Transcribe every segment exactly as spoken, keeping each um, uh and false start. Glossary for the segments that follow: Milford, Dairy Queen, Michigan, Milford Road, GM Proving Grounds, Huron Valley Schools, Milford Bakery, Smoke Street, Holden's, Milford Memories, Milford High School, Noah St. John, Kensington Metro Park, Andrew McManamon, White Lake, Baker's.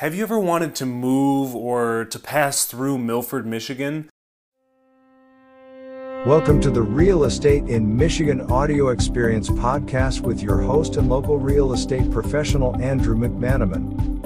Have you ever wanted to move or to pass through Milford, Michigan? Welcome to the Real Estate in Michigan Audio Experience podcast with your host and local real estate professional, Andrew McManamon.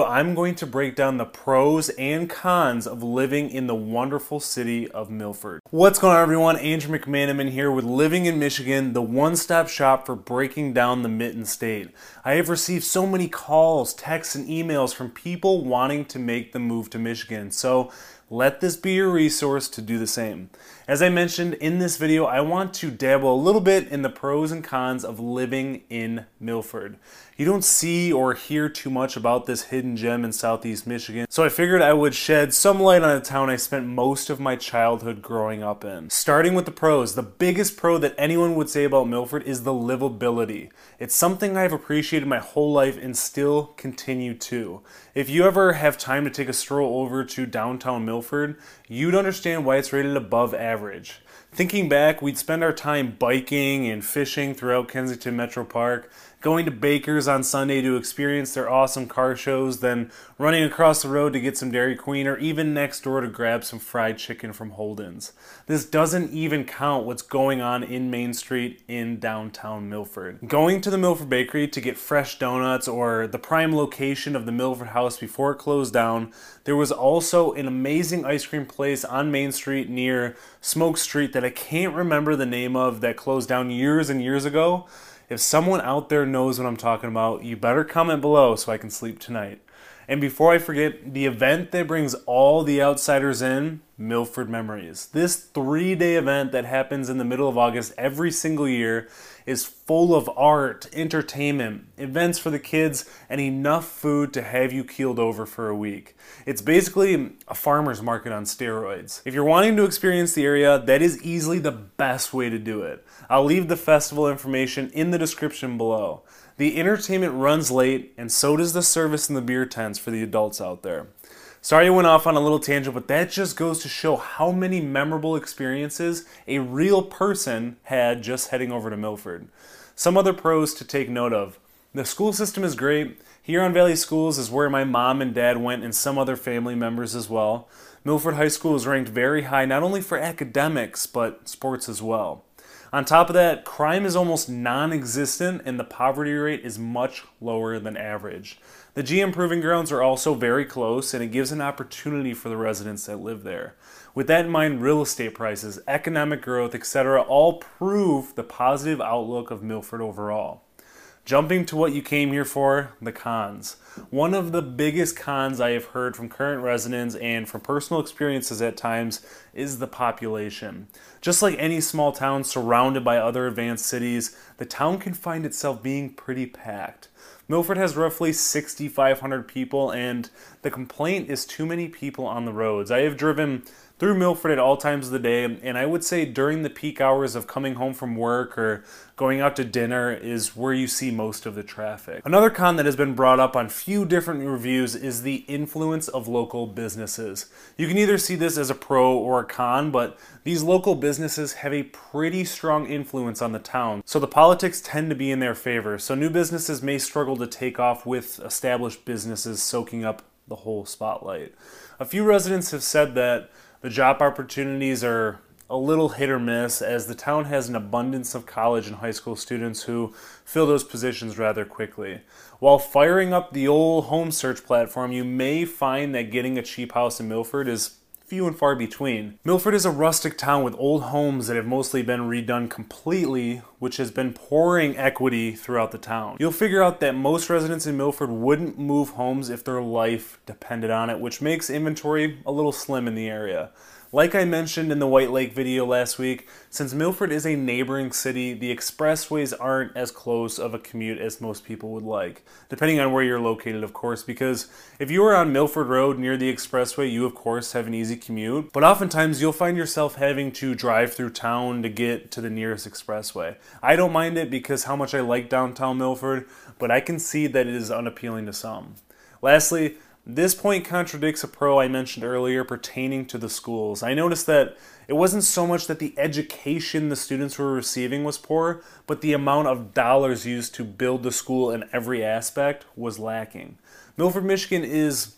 I'm going to break down the pros and cons of living in the wonderful city of Milford. What's going on, everyone? Andrew McManamon here with Living in Michigan, the one-stop shop for breaking down the Mitten State. I have received so many calls, texts, and emails from people wanting to make the move to Michigan, so let this be your resource to do the same. As I mentioned in this video, I want to dabble a little bit in the pros and cons of living in Milford. You don't see or hear too much about this hidden gem in Southeast Michigan, so I figured I would shed some light on a town I spent most of my childhood growing up in. Starting with the pros, the biggest pro that anyone would say about Milford is the livability. It's something I've appreciated my whole life and still continue to. If you ever have time to take a stroll over to downtown Milford, Milford, you'd understand why it's rated above average. Thinking back, we'd spend our time biking and fishing throughout Kensington Metro Park, going to Baker's on Sunday to experience their awesome car shows, then running across the road to get some Dairy Queen, or even next door to grab some fried chicken from Holden's. This doesn't even count what's going on in Main Street in downtown Milford. Going to the Milford Bakery to get fresh donuts, or the prime location of the Milford House before it closed down. There was also an amazing ice cream place on Main Street near Smoke Street that I can't remember the name of that closed down years and years ago. If someone out there knows what I'm talking about, you better comment below so I can sleep tonight. And before I forget, the event that brings all the outsiders in, Milford Memories. This three-day event that happens in the middle of August every single year is full of art, entertainment, events for the kids, and enough food to have you keeled over for a week. It's basically a farmer's market on steroids. If you're wanting to experience the area, that is easily the best way to do it. I'll leave the festival information in the description below. The entertainment runs late, and so does the service and the beer tents for the adults out there. Sorry I went off on a little tangent, but that just goes to show how many memorable experiences a real person had just heading over to Milford. Some other pros to take note of. The school system is great. Huron Valley Schools is where my mom and dad went, and some other family members as well. Milford High School is ranked very high, not only for academics, but sports as well. On top of that, crime is almost non-existent and the poverty rate is much lower than average. The G M Proving Grounds are also very close, and it gives an opportunity for the residents that live there. With that in mind, real estate prices, economic growth, et cetera all prove the positive outlook of Milford overall. Jumping to what you came here for, the cons. One of the biggest cons I have heard from current residents and from personal experiences at times is the population. Just like any small town surrounded by other advanced cities, the town can find itself being pretty packed. Milford has roughly six thousand five hundred people, and the complaint is too many people on the roads. I have driven through Milford at all times of the day, and I would say during the peak hours of coming home from work or going out to dinner is where you see most of the traffic. Another con that has been brought up on few different reviews is the influence of local businesses. You can either see this as a pro or a con, but these local businesses have a pretty strong influence on the town, so the politics tend to be in their favor, so new businesses may struggle to take off with established businesses soaking up the whole spotlight. A few residents have said that the job opportunities are a little hit or miss, as the town has an abundance of college and high school students who fill those positions rather quickly. While firing up the old home search platform, you may find that getting a cheap house in Milford is few and far between. Milford is a rustic town with old homes that have mostly been redone completely, which has been pouring equity throughout the town. You'll figure out that most residents in Milford wouldn't move homes if their life depended on it, which makes inventory a little slim in the area. Like I mentioned in the White Lake video last week, since Milford is a neighboring city, the expressways aren't as close of a commute as most people would like, depending on where you're located, of course, because if you are on Milford Road near the expressway, you of course have an easy commute, but oftentimes you'll find yourself having to drive through town to get to the nearest expressway. I don't mind it because how much I like downtown Milford, but I can see that it is unappealing to some. Lastly, This point contradicts a pro I mentioned earlier pertaining to the schools. I noticed that it wasn't so much that the education the students were receiving was poor, but the amount of dollars used to build the school in every aspect was lacking. Milford, Michigan is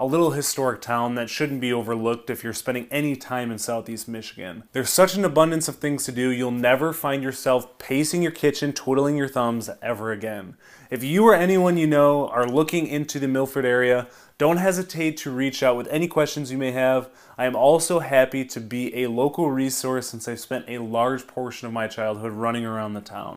a little historic town that shouldn't be overlooked if you're spending any time in Southeast Michigan. There's such an abundance of things to do, you'll never find yourself pacing your kitchen, twiddling your thumbs ever again. If you or anyone you know are looking into the Milford area, don't hesitate to reach out with any questions you may have. I am also happy to be a local resource since I've spent a large portion of my childhood running around the town.